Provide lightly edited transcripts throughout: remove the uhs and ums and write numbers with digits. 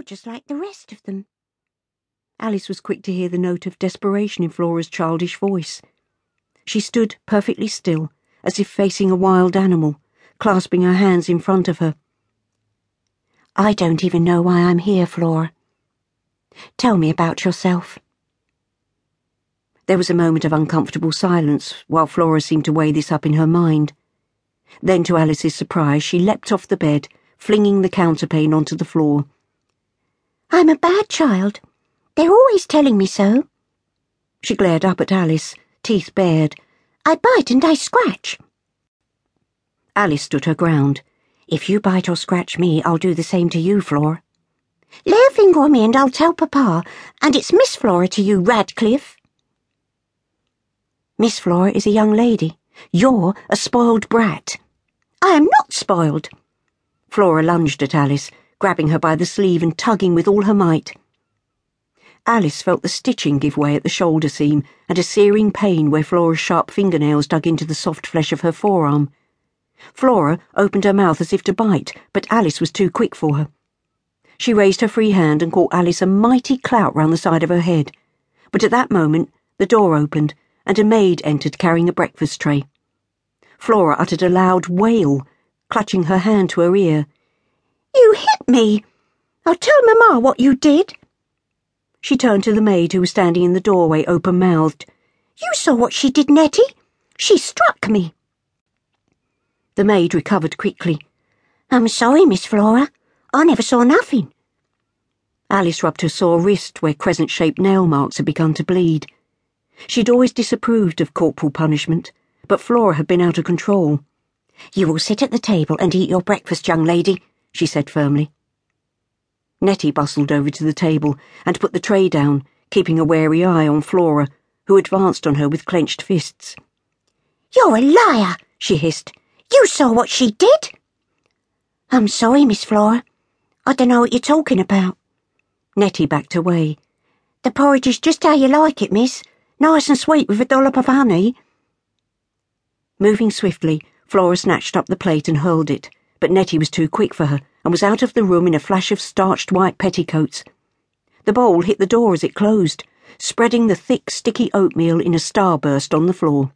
You're just like the rest of them." Alice was quick to hear the note of desperation in Flora's childish voice. She stood perfectly still, as if facing a wild animal, clasping her hands in front of her. "I don't even know why I'm here, Flora. Tell me about yourself." There was a moment of uncomfortable silence while Flora seemed to weigh this up in her mind. Then, to Alice's surprise, she leapt off the bed, flinging the counterpane onto the floor. "I'm a bad child. They're always telling me so." She glared up at Alice, teeth bared. "I bite and I scratch." Alice stood her ground. "If you bite or scratch me, I'll do the same to you, Flora." "Lay a finger on me and I'll tell Papa, and it's Miss Flora to you, Radcliffe." "Miss Flora is a young lady. You're a spoiled brat." "I am not spoiled." Flora lunged at Alice, grabbing her by the sleeve and tugging with all her might. Alice felt the stitching give way at the shoulder seam and a searing pain where Flora's sharp fingernails dug into the soft flesh of her forearm. Flora opened her mouth as if to bite, but Alice was too quick for her. She raised her free hand and caught Alice a mighty clout round the side of her head. But at that moment, the door opened, and a maid entered carrying a breakfast tray. Flora uttered a loud wail, clutching her hand to her ear. "You hit me! I'll tell Mamma what you did!" She turned to the maid who was standing in the doorway open-mouthed. "You saw what she did, Nettie. She struck me." The maid recovered quickly. "I'm sorry, Miss Flora. I never saw nothing." Alice rubbed her sore wrist where crescent-shaped nail marks had begun to bleed. She'd always disapproved of corporal punishment, but Flora had been out of control. "You will sit at the table and eat your breakfast, young lady," she said firmly. Nettie bustled over to the table and put the tray down, keeping a wary eye on Flora, who advanced on her with clenched fists. "You're a liar," she hissed. "You saw what she did." "I'm sorry, Miss Flora. I don't know what you're talking about." Nettie backed away. "The porridge is just how you like it, miss. Nice and sweet with a dollop of honey." Moving swiftly, Flora snatched up the plate and hurled it, but Nettie was too quick for her and was out of the room in a flash of starched white petticoats. The bowl hit the door as it closed, spreading the thick, sticky oatmeal in a starburst on the floor.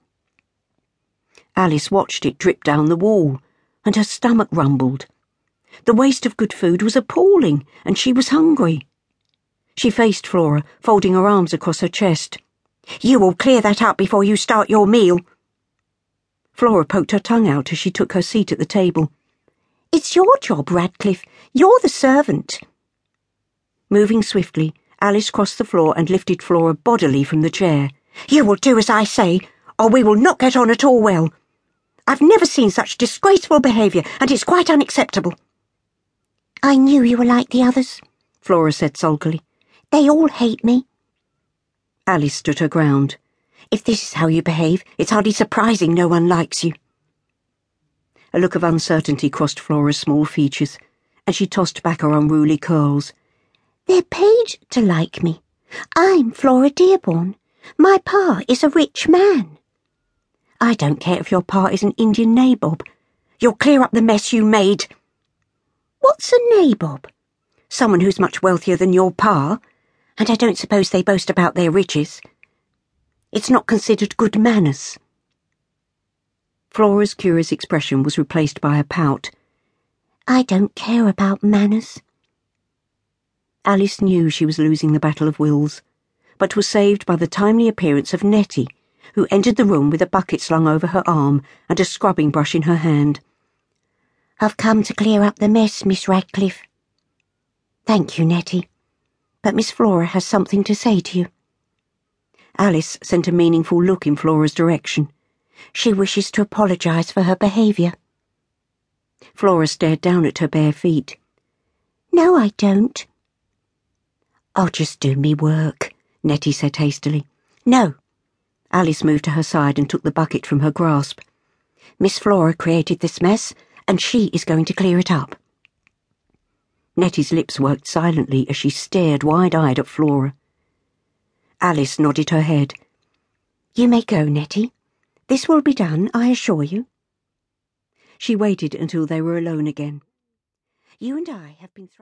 Alice watched it drip down the wall, and her stomach rumbled. The waste of good food was appalling, and she was hungry. She faced Flora, folding her arms across her chest. "You will clear that up before you start your meal." Flora poked her tongue out as she took her seat at the table. "It's your job, Radcliffe. You're the servant." Moving swiftly, Alice crossed the floor and lifted Flora bodily from the chair. "You will do as I say, or we will not get on at all well. I've never seen such disgraceful behaviour, and it's quite unacceptable." "I knew you were like the others," Flora said sulkily. "They all hate me." Alice stood her ground. "If this is how you behave, it's hardly surprising no one likes you." A look of uncertainty crossed Flora's small features, and she tossed back her unruly curls. "They're paid to like me. I'm Flora Dearborn. My pa is a rich man." "I don't care if your pa is an Indian nabob. You'll clear up the mess you made." "What's a nabob?" "Someone who's much wealthier than your pa. And I don't suppose they boast about their riches. It's not considered good manners." Flora's curious expression was replaced by a pout. "I don't care about manners." Alice knew she was losing the battle of wills, but was saved by the timely appearance of Nettie, who entered the room with a bucket slung over her arm and a scrubbing brush in her hand. "I've come to clear up the mess, Miss Radcliffe." "Thank you, Nettie. But Miss Flora has something to say to you." Alice sent a meaningful look in Flora's direction. "She wishes to apologise for her behaviour." Flora stared down at her bare feet. "No, I don't." "I'll just do me work," Nettie said hastily. "No." Alice moved to her side and took the bucket from her grasp. "Miss Flora created this mess, and she is going to clear it up." Nettie's lips worked silently as she stared wide-eyed at Flora. Alice nodded her head. "You may go, Nettie. This will be done, I assure you." She waited until they were alone again. "You and I have been